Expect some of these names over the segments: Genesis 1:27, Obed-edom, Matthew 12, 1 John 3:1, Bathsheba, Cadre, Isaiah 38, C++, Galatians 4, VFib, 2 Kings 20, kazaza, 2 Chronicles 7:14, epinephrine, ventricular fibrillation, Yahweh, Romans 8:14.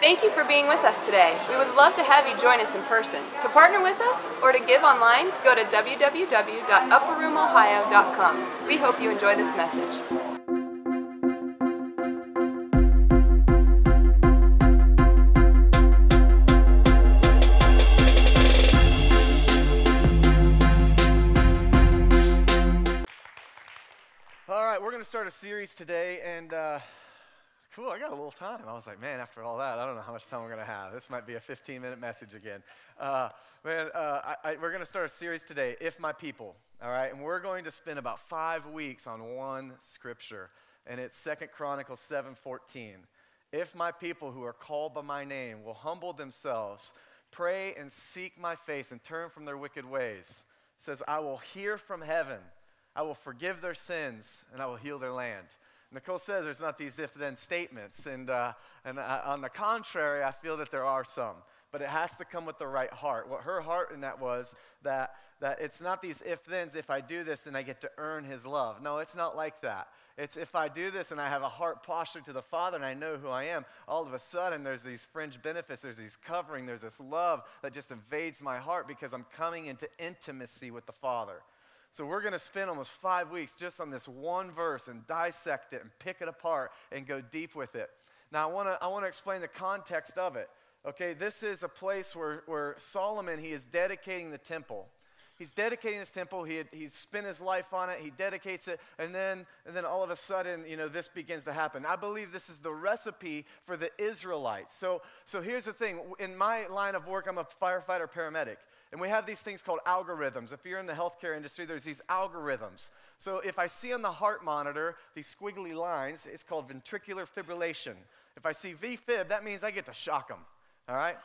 Thank you for being with us today. We would love to have you join us in person. To partner with us or to give online, go to www.upperroomohio.com. We hope you enjoy this message. Start a series today, and cool, I got a little time. I was like, man, after all that, I don't know how much time we're going to have. This might be a 15-minute message again. We're going to start a series today, If My People, all right? And we're going to spend about 5 weeks on one scripture, and it's 2 Chronicles 7:14. If my people who are called by my name will humble themselves, pray and seek my face and turn from their wicked ways, it says, I will hear from heaven. I will forgive their sins, and I will heal their land. Nicole says there's not these if-then statements, and on the contrary, I feel that there are some, but it has to come with the right heart. What her heart in that was that it's not these if-thens, if I do this, then I get to earn his love. No, it's not like that. It's if I do this and I have a heart posture to the Father and I know who I am, all of a sudden there's these fringe benefits, there's these covering, there's this love that just invades my heart because I'm coming into intimacy with the Father. So we're going to spend almost 5 weeks just on this one verse and dissect it and pick it apart and go deep with it. Now, I want to explain the context of it, okay? This is a place where Solomon, he is dedicating the temple. He's dedicating this temple. He spent his life on it. He dedicates it, and then all of a sudden, you know, this begins to happen. I believe this is the recipe for the Israelites. So here's the thing. In my line of work, I'm a firefighter paramedic, and we have these things called algorithms. If you're in the healthcare industry, there's these algorithms. So if I see on the heart monitor these squiggly lines, it's called ventricular fibrillation. If I see VFib, that means I get to shock them, all right?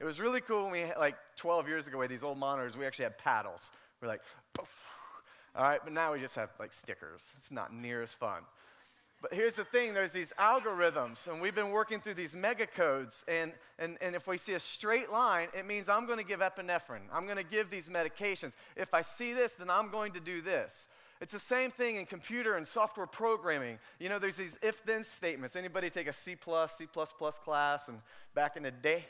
It was really cool when we, like 12 years ago, we had these old monitors, we actually had paddles. We're like, poof. All right, but now we just have like stickers. It's not near as fun. But here's the thing, there's these algorithms, and we've been working through these mega codes, and if we see a straight line, it means I'm going to give epinephrine. I'm going to give these medications. If I see this, then I'm going to do this. It's the same thing in computer and software programming. You know, there's these if-then statements. Anybody take a C++ class and back in the day?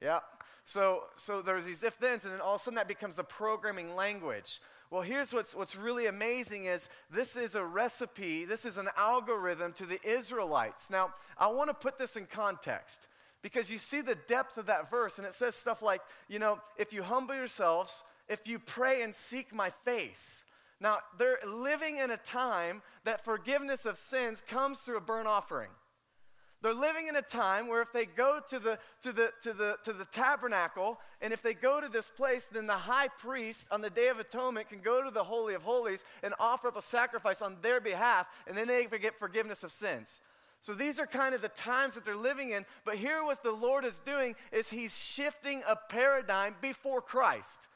Yeah, so there's these if-thens, and then all of a sudden that becomes a programming language. Well, here's what's really amazing is this is a recipe, this is an algorithm to the Israelites. Now, I want to put this in context because you see the depth of that verse, and it says stuff like, you know, if you humble yourselves, if you pray and seek my face. Now, they're living in a time that forgiveness of sins comes through a burnt offering. They're living in a time where if they go to the tabernacle, and if they go to this place, then the high priest on the Day of Atonement can go to the Holy of Holies and offer up a sacrifice on their behalf, and then they get forgiveness of sins. So these are kind of the times that they're living in, but here what the Lord is doing is he's shifting a paradigm before Christ.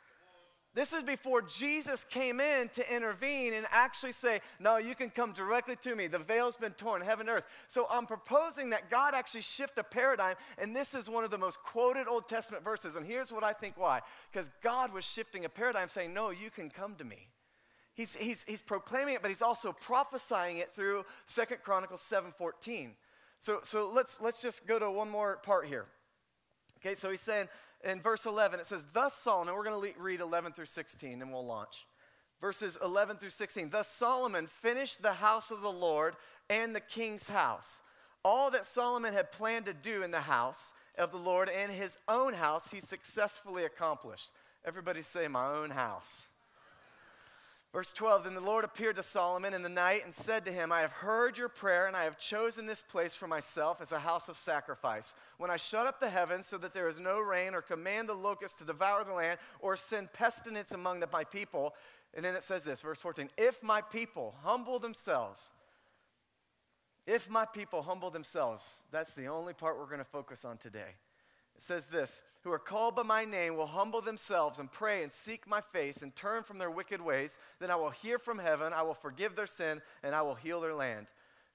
This is before Jesus came in to intervene and actually say, no, you can come directly to me. The veil's been torn, heaven and earth. So I'm proposing that God actually shift a paradigm, and this is one of the most quoted Old Testament verses, and here's what I think why. Because God was shifting a paradigm saying, no, you can come to me. He's proclaiming it, but he's also prophesying it through 2 Chronicles 7:14. So let's just go to one more part here. Okay, so he's saying, in verse 11, it says, thus Solomon, and we're going to read 11 through 16, and we'll launch. Verses 11 through 16, thus Solomon finished the house of the Lord and the king's house. All that Solomon had planned to do in the house of the Lord and his own house, he successfully accomplished. Everybody say, my own house. Verse 12, then the Lord appeared to Solomon in the night and said to him, I have heard your prayer and I have chosen this place for myself as a house of sacrifice. When I shut up the heavens so that there is no rain or command the locusts to devour the land or send pestilence among my people. And then it says this, verse 14, if my people humble themselves, if my people humble themselves, that's the only part we're going to focus on today. It says this, who are called by my name will humble themselves and pray and seek my face and turn from their wicked ways. Then I will hear from heaven, I will forgive their sin, and I will heal their land.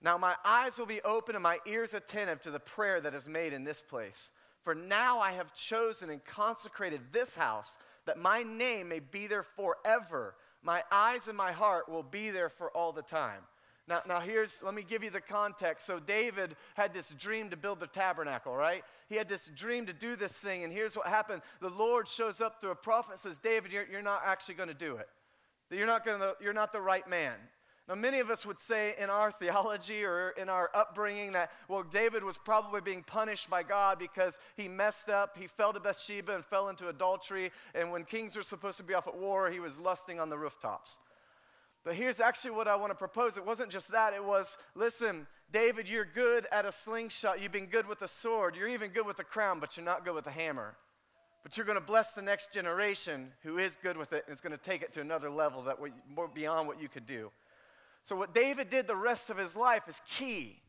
Now my eyes will be open and my ears attentive to the prayer that is made in this place. For now I have chosen and consecrated this house that my name may be there forever. My eyes and my heart will be there for all the time. Now let me give you the context. So David had this dream to build the tabernacle, right? He had this dream to do this thing, and here's what happened. The Lord shows up through a prophet and says, David, you're not actually going to do it. You're not the right man. Now, many of us would say in our theology or in our upbringing that, well, David was probably being punished by God because he messed up, he fell to Bathsheba and fell into adultery, and when kings were supposed to be off at war, he was lusting on the rooftops. But here's actually what I want to propose. It wasn't just that. It was, listen, David, you're good at a slingshot. You've been good with a sword. You're even good with a crown, but you're not good with a hammer. But you're going to bless the next generation who is good with it and is going to take it to another level that more beyond what you could do. So what David did the rest of his life is key.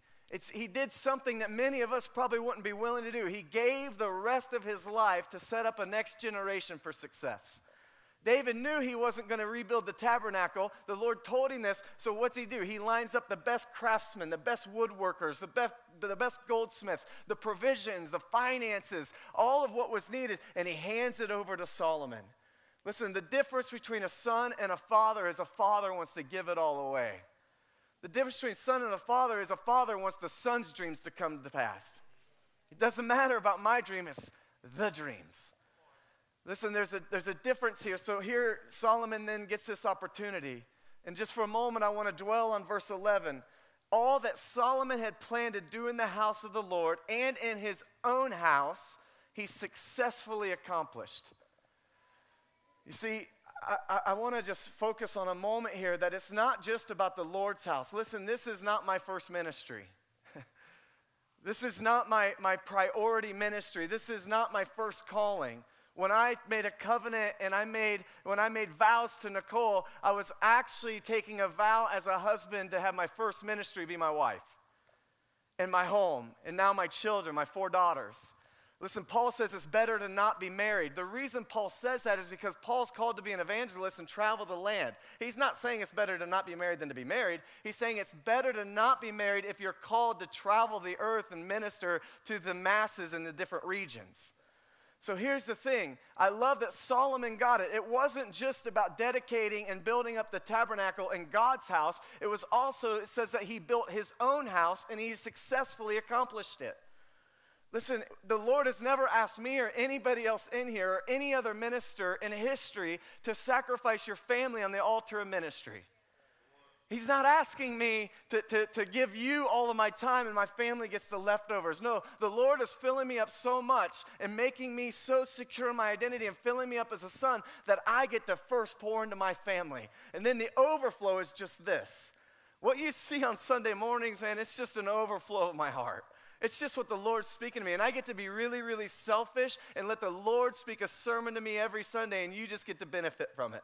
He did something that many of us probably wouldn't be willing to do. He gave the rest of his life to set up a next generation for success. David knew he wasn't going to rebuild the tabernacle. The Lord told him this, so what's he do? He lines up the best craftsmen, the best woodworkers, the best goldsmiths, the provisions, the finances, all of what was needed, and he hands it over to Solomon. Listen, the difference between a son and a father is a father wants to give it all away. The difference between a son and a father is a father wants the son's dreams to come to pass. It doesn't matter about my dream, it's the dreams. Listen, there's a difference here. So here Solomon then gets this opportunity. And just for a moment, I want to dwell on verse 11. All that Solomon had planned to do in the house of the Lord and in his own house, he successfully accomplished. You see, I want to just focus on a moment here that it's not just about the Lord's house. Listen, this is not my first ministry. This is not my priority ministry. This is not my first calling. When I made a covenant and when I made vows to Nicole, I was actually taking a vow as a husband to have my first ministry be my wife and my home and now my children, my 4 daughters. Listen, Paul says it's better to not be married. The reason Paul says that is because Paul's called to be an evangelist and travel the land. He's not saying it's better to not be married than to be married. He's saying it's better to not be married if you're called to travel the earth and minister to the masses in the different regions. So here's the thing. I love that Solomon got it. It wasn't just about dedicating and building up the tabernacle in God's house. It was also, it says that he built his own house and he successfully accomplished it. Listen, the Lord has never asked me or anybody else in here or any other minister in history to sacrifice your family on the altar of ministry. He's not asking me to give you all of my time and my family gets the leftovers. No, the Lord is filling me up so much and making me so secure in my identity and filling me up as a son that I get to first pour into my family. And then the overflow is just this. What you see on Sunday mornings, man, it's just an overflow of my heart. It's just what the Lord's speaking to me. And I get to be really, really selfish and let the Lord speak a sermon to me every Sunday and you just get to benefit from it.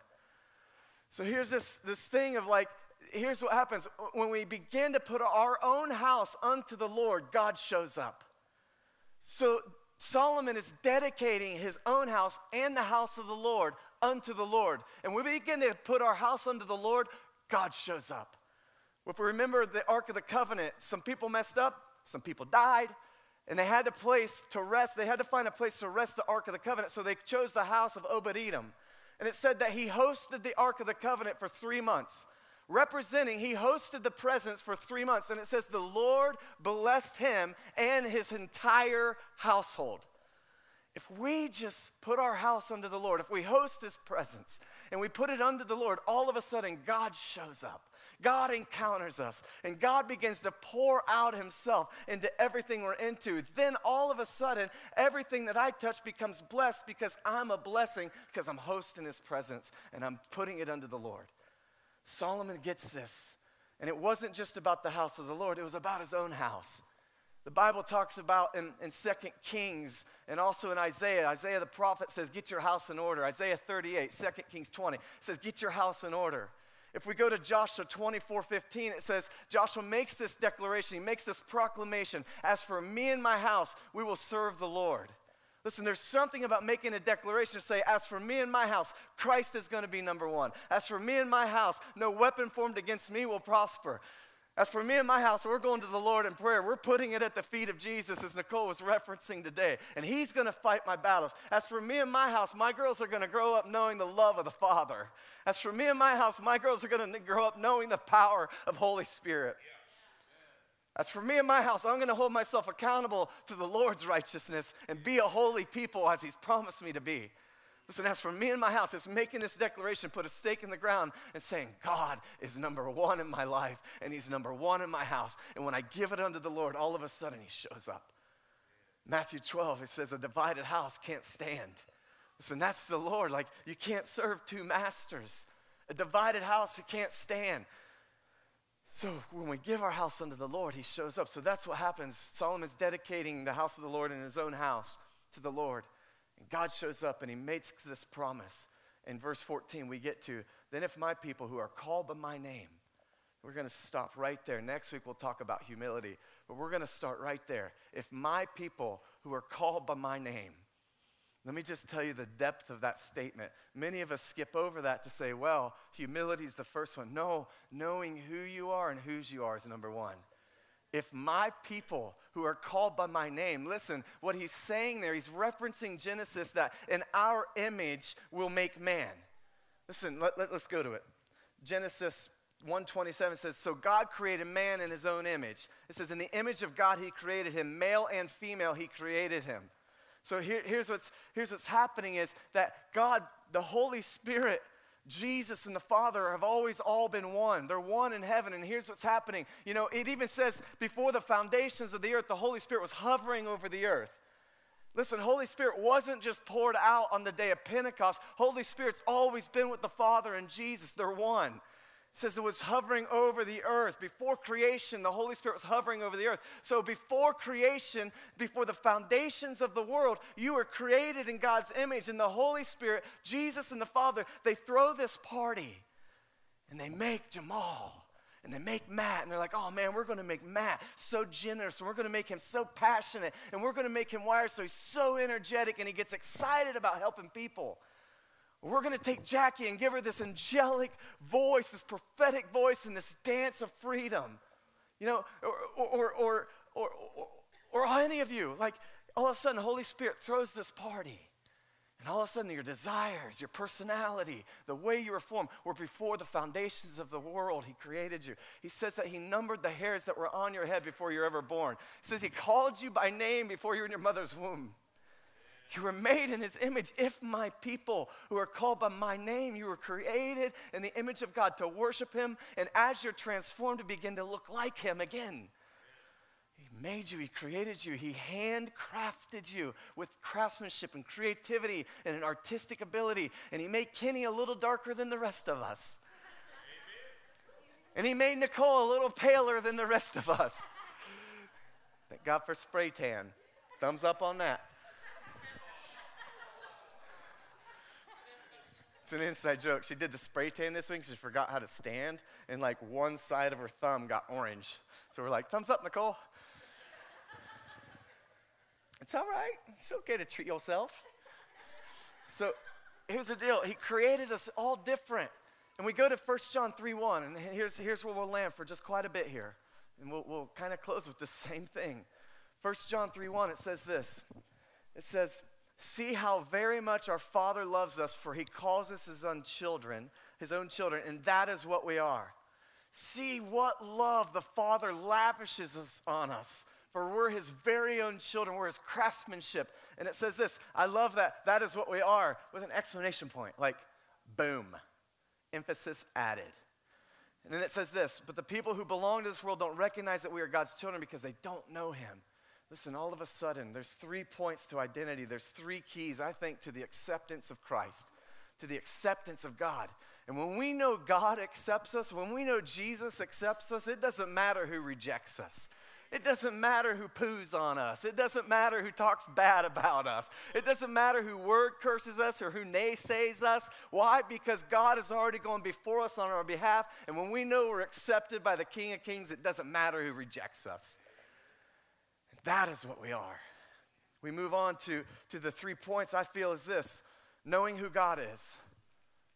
So here's this thing of like, here's what happens. When we begin to put our own house unto the Lord, God shows up. So Solomon is dedicating his own house and the house of the Lord unto the Lord. And when we begin to put our house unto the Lord, God shows up. If we remember the Ark of the Covenant, some people messed up, some people died, and they had a place to rest. They had to find a place to rest the Ark of the Covenant, so they chose the house of Obed-edom. And it said that he hosted the Ark of the Covenant for 3 months. Representing, he hosted the presence for 3 months, and it says the Lord blessed him and his entire household. If we just put our house under the Lord, if we host his presence and we put it under the Lord, all of a sudden God shows up. God encounters us, and God begins to pour out himself into everything we're into. Then all of a sudden, everything that I touch becomes blessed because I'm a blessing because I'm hosting his presence and I'm putting it under the Lord. Solomon gets this, and it wasn't just about the house of the Lord, it was about his own house. The Bible talks about in 2 Kings and also in Isaiah the prophet says, get your house in order. Isaiah 38, 2 Kings 20, it says, get your house in order. If we go to Joshua 24:15, it says, Joshua makes this declaration, he makes this proclamation, as for me and my house, we will serve the Lord. Listen, there's something about making a declaration to say, as for me and my house, Christ is going to be number one. As for me and my house, no weapon formed against me will prosper. As for me and my house, we're going to the Lord in prayer. We're putting it at the feet of Jesus, as Nicole was referencing today. And he's going to fight my battles. As for me and my house, my girls are going to grow up knowing the love of the Father. As for me and my house, my girls are going to grow up knowing the power of Holy Spirit. As for me and my house, I'm going to hold myself accountable to the Lord's righteousness and be a holy people as he's promised me to be. Listen, as for me and my house, it's making this declaration, put a stake in the ground and saying, God is number one in my life, and he's number one in my house. And when I give it unto the Lord, all of a sudden he shows up. Matthew 12, it says a divided house can't stand. Listen, that's the Lord. Like, you can't serve two masters. A divided house, it can't stand. So when we give our house unto the Lord, he shows up. So that's what happens. Solomon's dedicating the house of the Lord in his own house to the Lord. And God shows up and he makes this promise. In verse 14 we get to, then if my people who are called by my name, we're going to stop right there. Next week we'll talk about humility, but we're going to start right there. If my people who are called by my name, let me just tell you the depth of that statement. Many of us skip over that to say, well, humility is the first one. No, knowing who you are and whose you are is number one. If my people who are called by my name, listen, what he's saying there, he's referencing Genesis, that in our image will make man. Listen, let's go to it. Genesis 1:27 says, so God created man in his own image. It says, in the image of God he created him, male and female he created him. So here's what's happening is that God, the Holy Spirit, Jesus and the Father have always all been one. They're one in heaven, and here's what's happening. You know, it even says before the foundations of the earth, the Holy Spirit was hovering over the earth. Listen, Holy Spirit wasn't just poured out on the day of Pentecost. Holy Spirit's always been with the Father and Jesus. They're one. It says it was hovering over the earth. Before creation, the Holy Spirit was hovering over the earth. So before creation, before the foundations of the world, you were created in God's image. And the Holy Spirit, Jesus and the Father, they throw this party. And they make Jamal. And they make Matt. And they're like, oh man, we're going to make Matt so generous. And we're going to make him so passionate. And we're going to make him wired so he's so energetic. And he gets excited about helping people. We're going to take Jackie and give her this angelic voice, this prophetic voice, and this dance of freedom. You know, or any of you, like all of a sudden the Holy Spirit throws this party. And all of a sudden your desires, your personality, the way you were formed were before the foundations of the world. He created you. He says that he numbered the hairs that were on your head before you were ever born. He says he called you by name before you were in your mother's womb. You were made in his image. If my people who are called by my name, you were created in the image of God to worship him. And as you're transformed, to begin to look like him again. He made you. He created you. He handcrafted you with craftsmanship and creativity and an artistic ability. And he made Kenny a little darker than the rest of us. And he made Nicole a little paler than the rest of us. Thank God for spray tan. Thumbs up on that. It's an inside joke. She did the spray tan this week. She forgot how to stand, and like one side of her thumb got orange. So we're like, thumbs up, Nicole. It's all right. It's okay to treat yourself. So here's the deal. He created us all different. And we go to 1 John 3:1, and here's where we'll land for just quite a bit here. And we'll kind of close with the same thing. 1 John 3:1, it says this. It says, see how very much our Father loves us, for he calls us his own children, and that is what we are. See what love the Father lavishes us on us, for we're his very own children, we're his craftsmanship. And it says this, I love that, that is what we are, with an exclamation point, like boom, emphasis added. And then it says this, but the people who belong to this world don't recognize that we are God's children because they don't know him. Listen, all of a sudden, there's 3 points to identity. There's 3 keys, I think, to the acceptance of Christ, to the acceptance of God. And when we know God accepts us, when we know Jesus accepts us, it doesn't matter who rejects us. It doesn't matter who poos on us. It doesn't matter who talks bad about us. It doesn't matter who word curses us or who naysays us. Why? Because God is already going before us on our behalf. And when we know we're accepted by the King of Kings, it doesn't matter who rejects us. That is what we are. We move on to the 3 points I feel is this. Knowing who God is.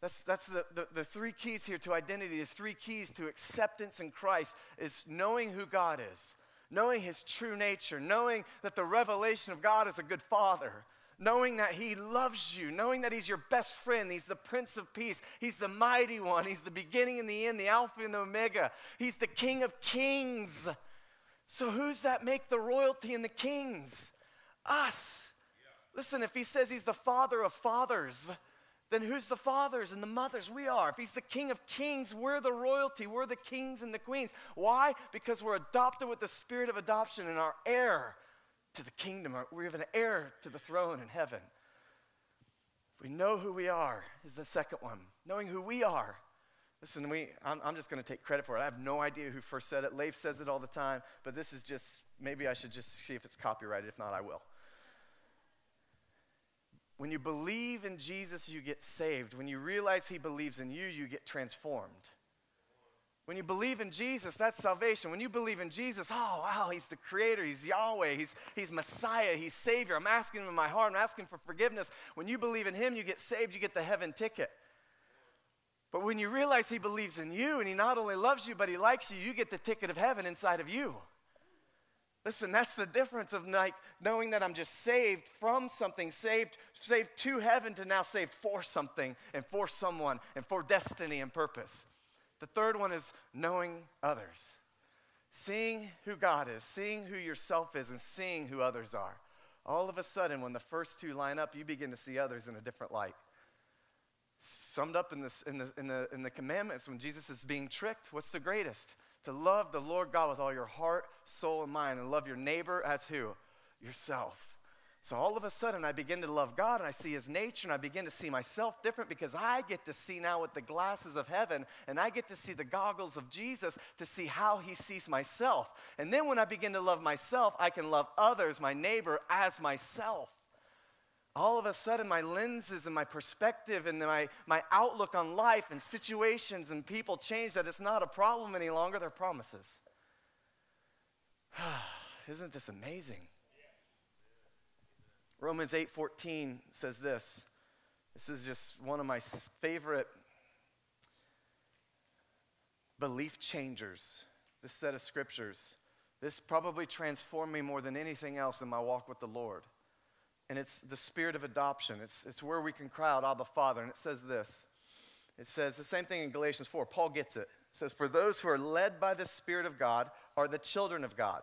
That's the three keys here to identity. The three keys to acceptance in Christ is knowing who God is, knowing his true nature, knowing that the revelation of God is a good father, knowing that he loves you, knowing that he's your best friend, he's the Prince of Peace, he's the Mighty One, he's the beginning and the end, the Alpha and the Omega, he's the King of Kings. So who's that make the royalty and the kings? Us. Yeah. Listen, if he says he's the Father of fathers, then who's the fathers and the mothers? We are. If he's the King of Kings, we're the royalty. We're the kings and the queens. Why? Because we're adopted with the spirit of adoption and are heir to the kingdom. We're even heir to the throne in heaven. If we know who we are is the second one. Knowing who we are. Listen, I'm just going to take credit for it. I have no idea who first said it. Leif says it all the time, but this is just, maybe I should just see if it's copyrighted. If not, I will. When you believe in Jesus, you get saved. When you realize he believes in you, you get transformed. When you believe in Jesus, that's salvation. When you believe in Jesus, oh, wow, he's the creator, he's Yahweh, he's Messiah, he's Savior. I'm asking him in my heart, I'm asking for forgiveness. When you believe in him, you get saved, you get the heaven ticket. But when you realize he believes in you and he not only loves you, but he likes you, you get the ticket of heaven inside of you. Listen, that's the difference of like knowing that I'm just saved from something, saved to heaven to now saved for something and for someone and for destiny and purpose. The third one is knowing others. Seeing who God is, seeing who yourself is, and seeing who others are. All of a sudden, when the first two line up, you begin to see others in a different light. Summed up in the commandments when Jesus is being tricked, what's the greatest? To love the Lord God with all your heart, soul, and mind, and love your neighbor as who? Yourself. So all of a sudden, I begin to love God, and I see his nature, and I begin to see myself different because I get to see now with the glasses of heaven, and I get to see the goggles of Jesus to see how he sees myself. And then when I begin to love myself, I can love others, my neighbor, as myself. All of a sudden, my lenses and my perspective and my outlook on life and situations and people change, that it's not a problem any longer, they're promises. Isn't this amazing? Romans 8:14 says this. This is just one of my favorite belief changers, this set of scriptures. This probably transformed me more than anything else in my walk with the Lord. And it's the spirit of adoption. It's where we can cry out, Abba, Father. And it says this. It says the same thing in Galatians 4. Paul gets it. It says, for those who are led by the Spirit of God are the children of God.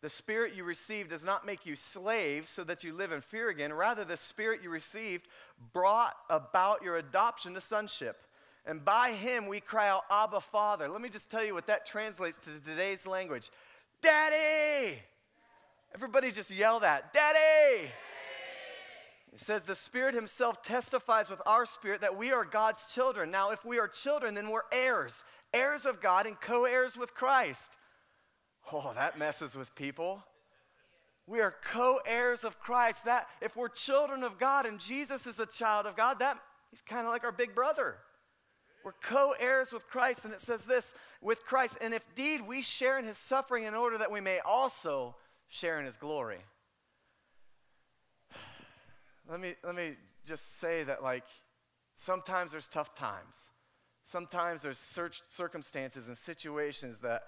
The Spirit you received does not make you slaves so that you live in fear again. Rather, the Spirit you received brought about your adoption to sonship. And by him we cry out, Abba, Father. Let me just tell you what that translates to today's language. Daddy! Everybody just yell that. Daddy! It says the Spirit himself testifies with our spirit that we are God's children. Now, if we are children, then we're heirs. Heirs of God and co-heirs with Christ. Oh, that messes with people. We are co-heirs of Christ. That if we're children of God and Jesus is a child of God, that he's kind of like our big brother. We're co-heirs with Christ. And it says this, with Christ. And if indeed we share in his suffering in order that we may also share in his glory. Let me just say that, like, sometimes there's tough times. Sometimes there's circumstances and situations that,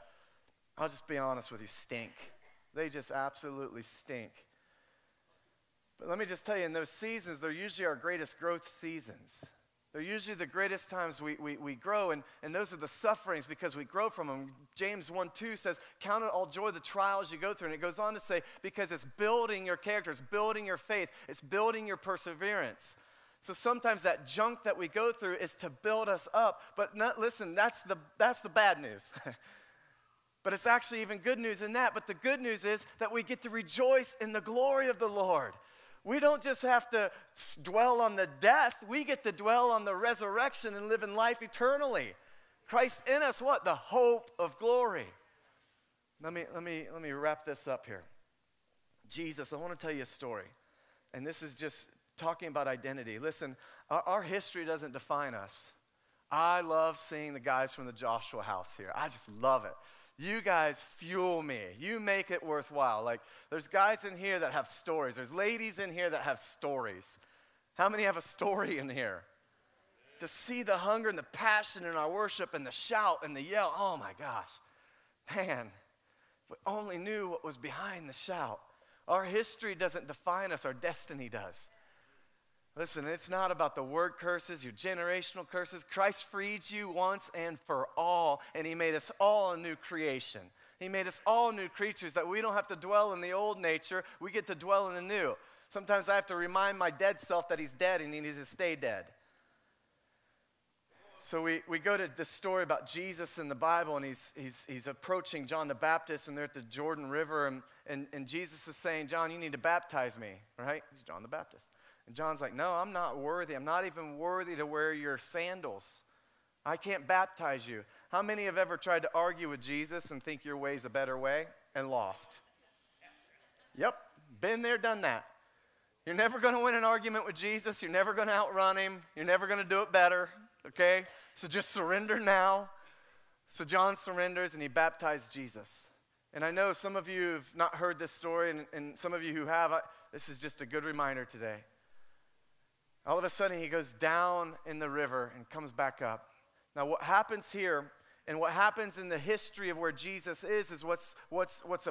I'll just be honest with you, stink. They just absolutely stink. But let me just tell you, in those seasons, they're usually our greatest growth seasons. They're usually the greatest times we grow, and those are the sufferings because we grow from them. James 1:2 says, count it all joy the trials you go through. And it goes on to say, because it's building your character, it's building your faith, it's building your perseverance. So sometimes that junk that we go through is to build us up. But not, listen, that's the bad news. But it's actually even good news in that. But the good news is that we get to rejoice in the glory of the Lord. We don't just have to dwell on the death. We get to dwell on the resurrection and live in life eternally. Christ in us, what? The hope of glory. Let me wrap this up here. Jesus, I want to tell you a story. And this is just talking about identity. Listen, our history doesn't define us. I love seeing the guys from the Joshua house here. I just love it. You guys fuel me. You make it worthwhile. Like, there's guys in here that have stories. There's ladies in here that have stories. How many have a story in here? to see the hunger and the passion in our worship and the shout and the yell. Oh my gosh, man, if we only knew what was behind the shout. Our history doesn't define us, our destiny does. Listen, it's not about the word curses, your generational curses. Christ freed you once and for all, and he made us all a new creation. He made us all new creatures that we don't have to dwell in the old nature. We get to dwell in the new. Sometimes I have to remind my dead self that he's dead and he needs to stay dead. So we go to this story about Jesus in the Bible, and he's approaching John the Baptist, and they're at the Jordan River, and Jesus is saying, John, you need to baptize me, right? He's John the Baptist. And John's like, no, I'm not worthy. I'm not even worthy to wear your sandals. I can't baptize you. How many have ever tried to argue with Jesus and think your way's a better way and lost? Yep, been there, done that. You're never going to win an argument with Jesus. You're never going to outrun him. You're never going to do it better, okay? So just surrender now. So John surrenders, and he baptized Jesus. And I know some of you have not heard this story, and some of you who have, this is just a good reminder today. All of a sudden, he goes down in the river and comes back up. Now, what happens here and what happens in the history of where Jesus is what's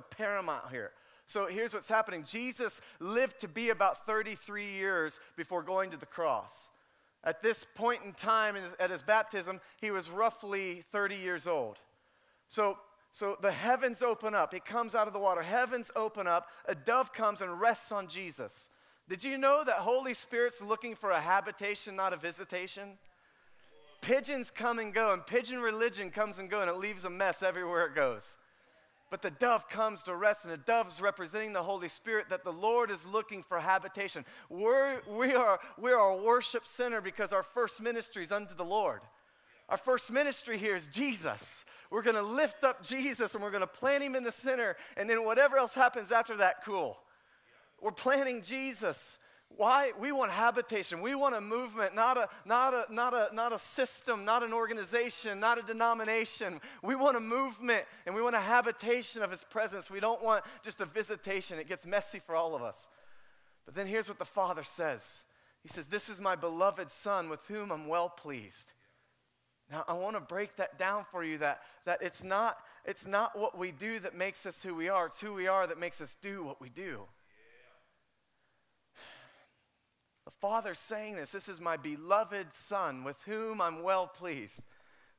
paramount here. So here's what's happening. Jesus lived to be about 33 years before going to the cross. At this point in time, at his baptism, he was roughly 30 years old. So the heavens open up. He comes out of the water. Heavens open up. A dove comes and rests on Jesus. Did you know that Holy Spirit's looking for a habitation, not a visitation? Pigeons come and go, and pigeon religion comes and go, and it leaves a mess everywhere it goes. But the dove comes to rest, and the dove's representing the Holy Spirit, that the Lord is looking for habitation. We are a worship center because our first ministry is unto the Lord. Our first ministry here is Jesus. We're going to lift up Jesus, and we're going to plant him in the center, and then whatever else happens after that, cool. We're planting Jesus. Why? We want habitation. We want a movement, not a system, not an organization, not a denomination. We want a movement, and we want a habitation of his presence. We don't want just a visitation. It gets messy for all of us. But then here's what the Father says. He says, this is my beloved Son with whom I'm well pleased. Now, I want to break that down for you, that it's not what we do that makes us who we are. It's who we are that makes us do what we do. The Father's saying this. This is my beloved Son with whom I'm well pleased.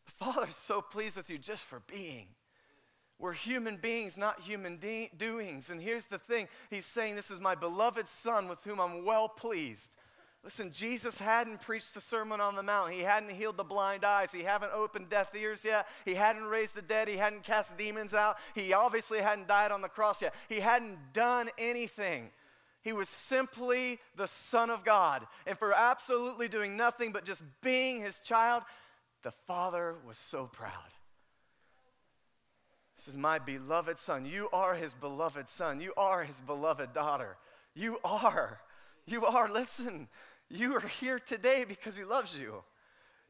The Father's so pleased with you just for being. We're human beings, not human doings. And here's the thing. He's saying, this is my beloved Son with whom I'm well pleased. Listen, Jesus hadn't preached the Sermon on the Mount. He hadn't healed the blind eyes. He hadn't opened deaf ears yet. He hadn't raised the dead. He hadn't cast demons out. He obviously hadn't died on the cross yet. He hadn't done anything. He was simply the Son of God. And for absolutely doing nothing but just being his child, the Father was so proud. This is my beloved Son. You are his beloved Son. You are his beloved daughter. You are. Listen, you are here today because he loves you.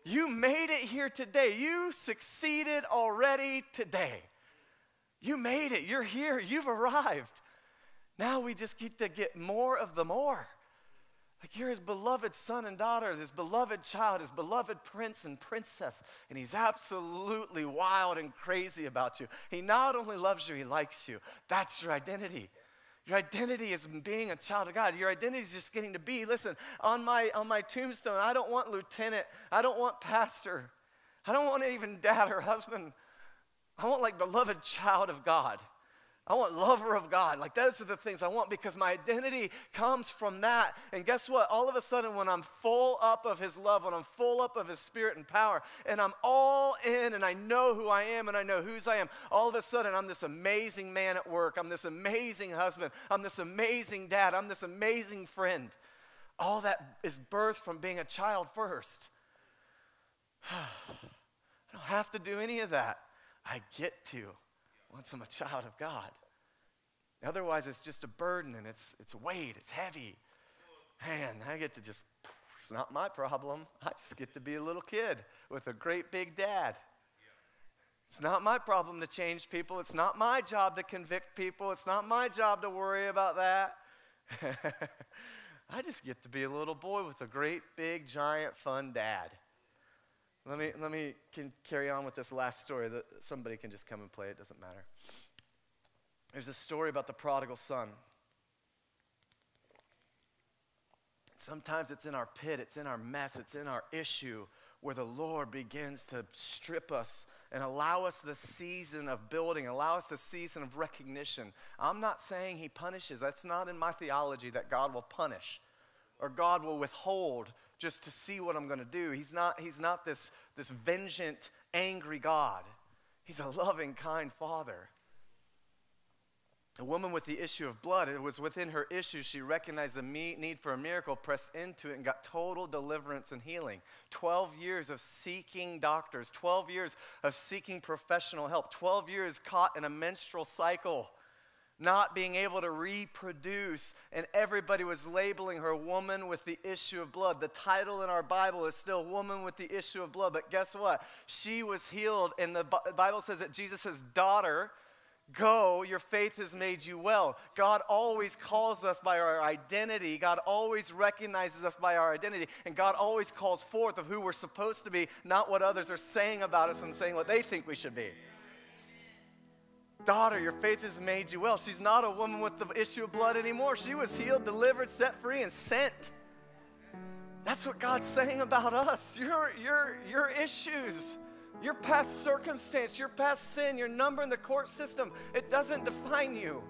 You made it here today. You succeeded already today. You made it. You're here. You've arrived. Now we just get to get more of the more. Like, you're his beloved son and daughter, his beloved child, his beloved prince and princess, and he's absolutely wild and crazy about you. He not only loves you, he likes you. That's your identity. Your identity is being a child of God. Your identity is just getting to be. Listen, on my tombstone, I don't want lieutenant. I don't want pastor. I don't want even dad or husband. I want, like, beloved child of God. I want lover of God. Like, those are the things I want, because my identity comes from that. And guess what? All of a sudden, when I'm full up of his love, when I'm full up of his spirit and power, and I'm all in, and I know who I am, and I know whose I am, all of a sudden, I'm this amazing man at work. I'm this amazing husband. I'm this amazing dad. I'm this amazing friend. All that is birthed from being a child first. I don't have to do any of that. I get to. Once I'm a child of God. Otherwise, it's just a burden, and it's weight, it's heavy. Man, I get to just, it's not my problem. I just get to be a little kid with a great big dad. It's not my problem to change people. It's not my job to convict people. It's not my job to worry about that. I just get to be a little boy with a great big giant fun dad. Let me carry on with this last story. Somebody can just come and play. It doesn't matter. There's a story about the prodigal son. Sometimes it's in our pit, it's in our mess, it's in our issue where the Lord begins to strip us and allow us the season of building, allow us the season of recognition. I'm not saying he punishes. That's not in my theology that God will punish or God will withhold just to see what I'm going to do. He's not this vengeant, angry God. He's a loving, kind Father. The woman with the issue of blood, it was within her issue she recognized the need for a miracle, pressed into it, and got total deliverance and healing. 12 years of seeking doctors, 12 years of seeking professional help, 12 years caught in a menstrual cycle, not being able to reproduce, and everybody was labeling her woman with the issue of blood. The title in our Bible is still woman with the issue of blood, but guess what? She was healed, and the Bible says that Jesus says, "Daughter, go, your faith has made you well." God always calls us by our identity. God always recognizes us by our identity. And God always calls forth of who we're supposed to be, not what others are saying about us and saying what they think we should be. Amen. Daughter, your faith has made you well. She's not a woman with the issue of blood anymore. She was healed, delivered, set free, and sent. That's what God's saying about us. Your issues, your past circumstance, your past sin, your number in the court system, it doesn't define you.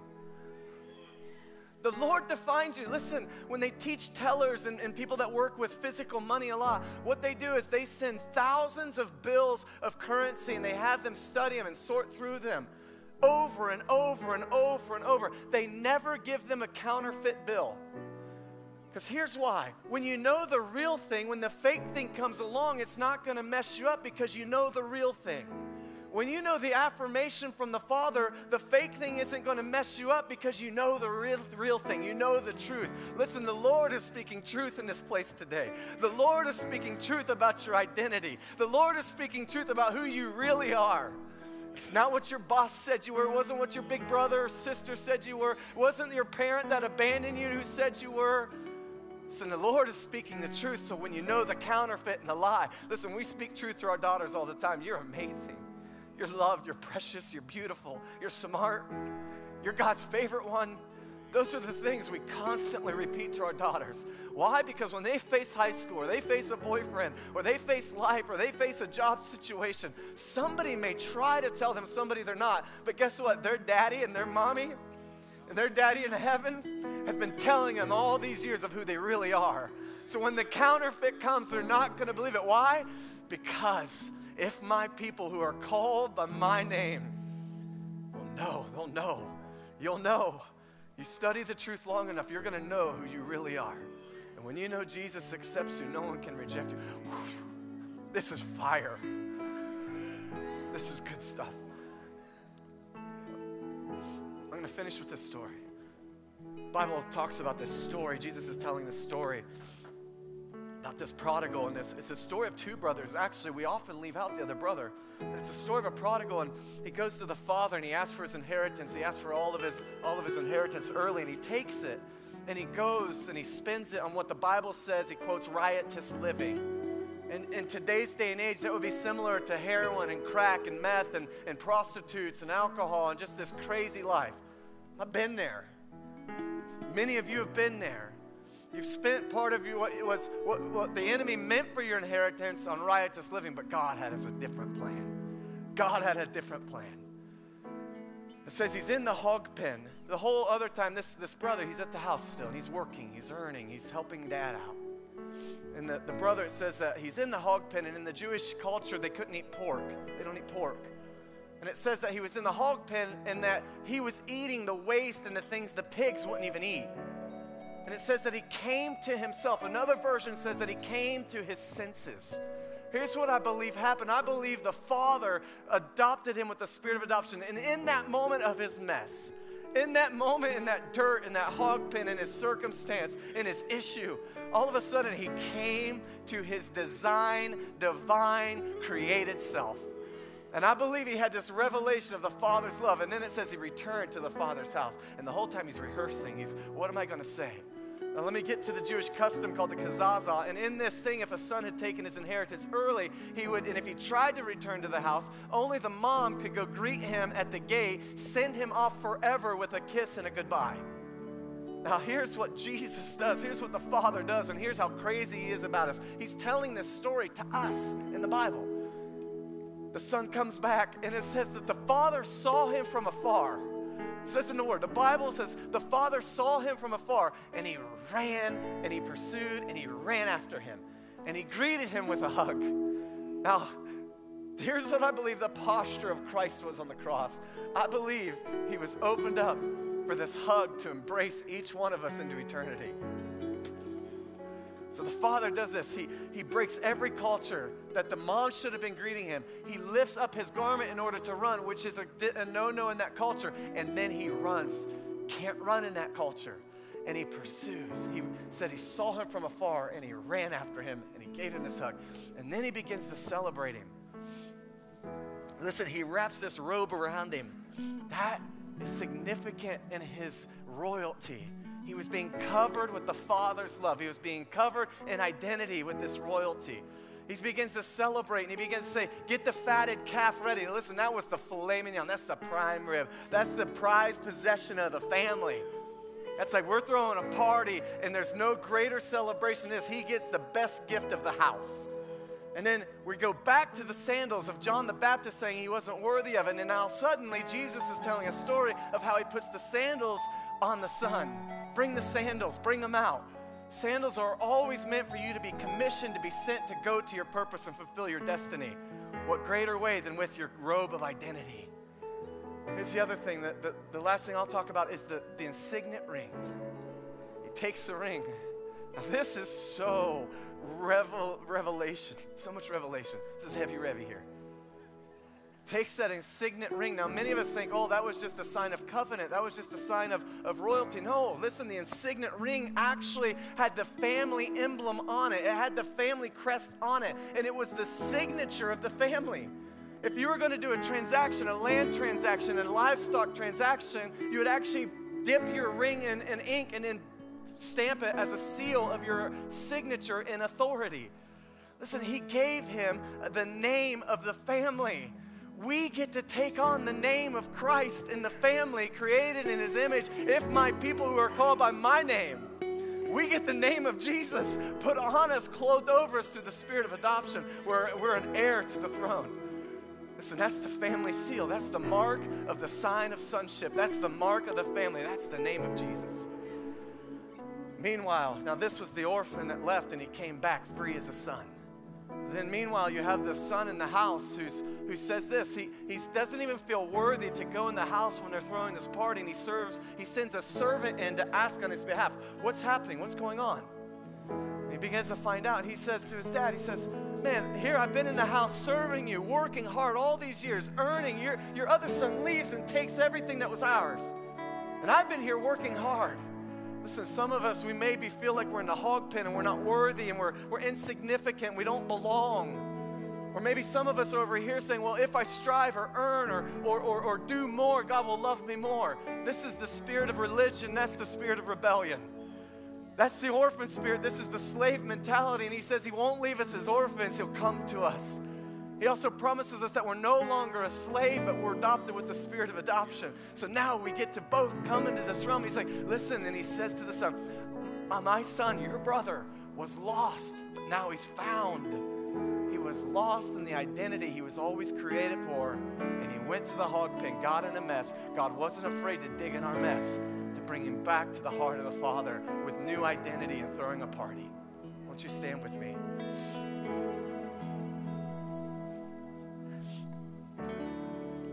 The Lord defines you. Listen, when they teach tellers and people that work with physical money a lot, what they do is they send thousands of bills of currency and they have them study them and sort through them over and over and over and over. They never give them a counterfeit bill. Because here's why. When you know the real thing, when the fake thing comes along, it's not going to mess you up because you know the real thing. When you know the affirmation from the Father, the fake thing isn't going to mess you up because you know the real thing. You know the truth. Listen, the Lord is speaking truth in this place today. The Lord is speaking truth about your identity. The Lord is speaking truth about who you really are. It's not what your boss said you were. It wasn't what your big brother or sister said you were. It wasn't your parent that abandoned you who said you were. Listen, the Lord is speaking the truth, so when you know the counterfeit and the lie, listen, we speak truth to our daughters all the time. You're amazing. You're loved. You're precious. You're beautiful. You're smart. You're God's favorite one. Those are the things we constantly repeat to our daughters. Why? Because when they face high school, or they face a boyfriend, or they face life, or they face a job situation, somebody may try to tell them somebody they're not, but guess what? Their daddy and their mommy and their daddy in heaven has been telling them all these years of who they really are. So when the counterfeit comes, they're not going to believe it. Why? Because if my people who are called by my name will know, they'll know. You'll know. You study the truth long enough, you're going to know who you really are. And when you know Jesus accepts you, no one can reject you. This is fire. This is good stuff. I'm going to finish with this story. The Bible talks about this story. Jesus is telling this story about this prodigal. And it's a story of two brothers. Actually, we often leave out the other brother. And it's a story of a prodigal. And he goes to the father and he asks for his inheritance. He asks for all of his inheritance early. And he takes it. And he goes and he spends it on what the Bible says. He quotes riotous living. And in today's day and age, that would be similar to heroin and crack and meth and prostitutes and alcohol and just this crazy life. I've been there. Many of you have been there. You've spent part of what the enemy meant for your inheritance on riotous living, but God had a different plan. God had a different plan. It says he's in the hog pen. The whole other time, this brother, he's at the house still, and he's working, he's earning, he's helping dad out. And the brother, it says that he's in the hog pen, and in the Jewish culture, they couldn't eat pork. They don't eat pork. And it says that he was in the hog pen and that he was eating the waste and the things the pigs wouldn't even eat. And it says that he came to himself. Another version says that he came to his senses. Here's what I believe happened. I believe the Father adopted him with the spirit of adoption. And in that moment of his mess, in that moment, in that dirt, in that hog pen, in his circumstance, in his issue, all of a sudden he came to his design, divine, created self. And I believe he had this revelation of the Father's love. And then it says he returned to the Father's house. And the whole time he's rehearsing. What am I going to say? Now let me get to the Jewish custom called the kazaza. And in this thing, if a son had taken his inheritance early, he would, and if he tried to return to the house, only the mom could go greet him at the gate, send him off forever with a kiss and a goodbye. Now here's what Jesus does, here's what the Father does, and here's how crazy he is about us. He's telling this story to us in the Bible. The son comes back, and it says that the Father saw him from afar. It says in the Word, the Bible says, the Father saw him from afar, and he ran, and he pursued, and he ran after him, and he greeted him with a hug. Now, here's what I believe the posture of Christ was on the cross. I believe he was opened up for this hug to embrace each one of us into eternity. So the Father does this. He breaks every culture that the mom should have been greeting him. He lifts up his garment in order to run, which is a no-no in that culture. And then he runs. Can't run in that culture. And he pursues. He said he saw him from afar, and he ran after him, and he gave him this hug. And then he begins to celebrate him. Listen, he wraps this robe around him. That is significant in his royalty. He was being covered with the Father's love. He was being covered in identity with this royalty. He begins to celebrate, and he begins to say, get the fatted calf ready. And listen, that was the filet mignon. That's the prime rib. That's the prized possession of the family. That's like we're throwing a party, and there's no greater celebration than this. He gets the best gift of the house. And then we go back to the sandals of John the Baptist saying he wasn't worthy of it. And now suddenly Jesus is telling a story of how he puts the sandals on the son. Bring the sandals. Bring them out. Sandals are always meant for you to be commissioned, to be sent to go to your purpose and fulfill your destiny. What greater way than with your robe of identity? Here's the other thing. The last thing I'll talk about is the signet ring. He takes the ring. Now, this is so revelation. So much revelation. This is heavy revy here. Takes that signet ring. Now, many of us think, oh, that was just a sign of covenant. That was just a sign of royalty. No, listen, the signet ring actually had the family emblem on it. It had the family crest on it, and it was the signature of the family. If you were going to do a transaction, a land transaction, a livestock transaction, you would actually dip your ring in ink and then stamp it as a seal of your signature in authority. Listen, he gave him the name of the family. We get to take on the name of Christ in the family created in his image. If my people who are called by my name, we get the name of Jesus put on us, clothed over us through the spirit of adoption. We're an heir to the throne. Listen, that's the family seal. That's the mark of the sign of sonship. That's the mark of the family. That's the name of Jesus. Meanwhile, now this was the orphan that left, and he came back free as a son. Then meanwhile, you have the son in the house who says this. He doesn't even feel worthy to go in the house when they're throwing this party, and he sends a servant in to ask on his behalf, what's happening? What's going on? And he begins to find out. He says to his dad, he says, man, here I've been in the house serving you, working hard all these years, earning. Your other son leaves and takes everything that was ours. And I've been here working hard. Listen, some of us, we maybe feel like we're in the hog pen and we're not worthy and we're insignificant, we don't belong. Or maybe some of us are over here saying, well, if I strive or earn or do more, God will love me more. This is the spirit of religion. That's the spirit of rebellion. That's the orphan spirit. This is the slave mentality. And he says he won't leave us as orphans. He'll come to us. He also promises us that we're no longer a slave, but we're adopted with the spirit of adoption. So now we get to both come into this realm. He's like, listen, and he says to the son, my son, your brother, was lost, but now he's found. He was lost in the identity he was always created for, and he went to the hog pen, got in a mess. God wasn't afraid to dig in our mess, to bring him back to the heart of the Father with new identity and throwing a party. Won't you stand with me?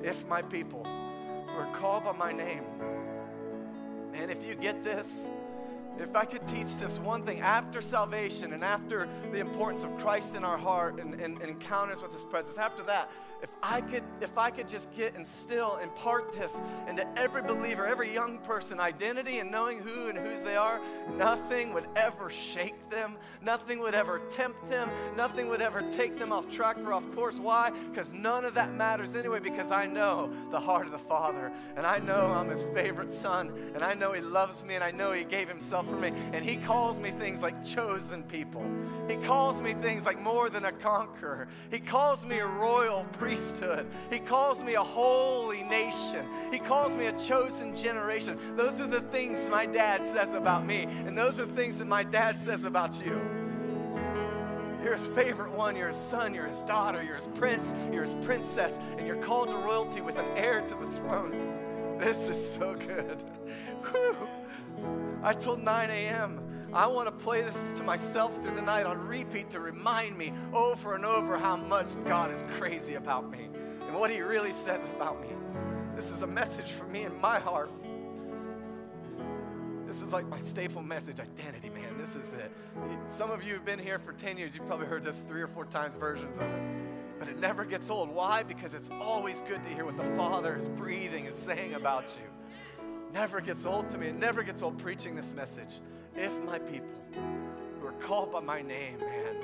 If my people were called by my name. And if you get this, if I could teach this one thing after salvation and after the importance of Christ in our heart and encounters with his presence, after that, if I could just get and still impart this into every believer, every young person, identity and knowing who and whose they are, nothing would ever shake them. Nothing would ever tempt them. Nothing would ever take them off track or off course. Why? Because none of that matters anyway, because I know the heart of the Father, and I know I'm his favorite son, and I know he loves me, and I know he gave himself himself for me. And he calls me things like chosen people. He calls me things like more than a conqueror. He calls me a royal priesthood. He calls me a holy nation. He calls me a chosen generation. Those are the things my dad says about me, and those are things that my dad says about you. You're his favorite one, you're his son, you're his daughter, you're his prince, you're his princess, and you're called to royalty with an heir to the throne. This is so good. Whew. I told 9 a.m., I want to play this to myself through the night on repeat to remind me over and over how much God is crazy about me and what he really says about me. This is a message for me in my heart. This is like my staple message, identity, man. This is it. Some of you have been here for 10 years. You've probably heard this 3 or 4 times versions of it. But it never gets old. Why? Because it's always good to hear what the Father is breathing and saying about you. Never gets old to me. It never gets old preaching this message. If my people who are called by my name, man,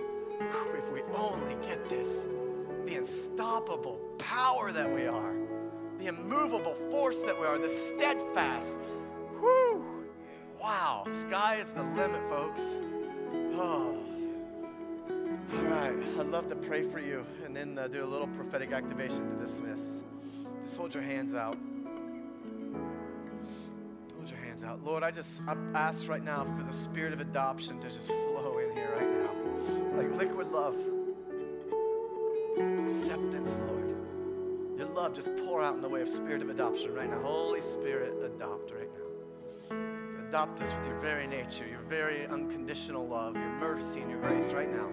if we only get this, the unstoppable power that we are, the immovable force that we are, the steadfast, whoo, wow, sky is the limit, folks. Oh. All right, I'd love to pray for you and then do a little prophetic activation to dismiss. Just hold your hands out. Hold your hands out. Lord, I ask right now for the spirit of adoption to just flow in here right now. Like liquid love. Acceptance, Lord. Your love just pour out in the way of spirit of adoption right now. Holy Spirit, adopt right now. Adopt us with your very nature, your very unconditional love, your mercy and your grace right now.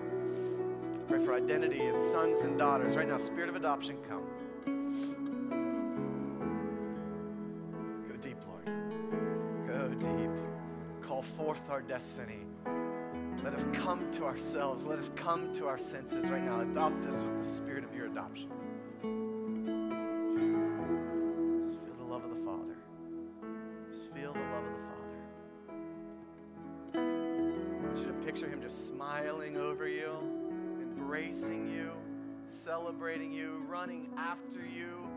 Pray for identity as sons and daughters. Right now, spirit of adoption, come. Go deep, Lord. Go deep. Call forth our destiny. Let us come to ourselves. Let us come to our senses right now. Adopt us with the spirit of your adoption. Picture him just smiling over you, embracing you, celebrating you, running after you,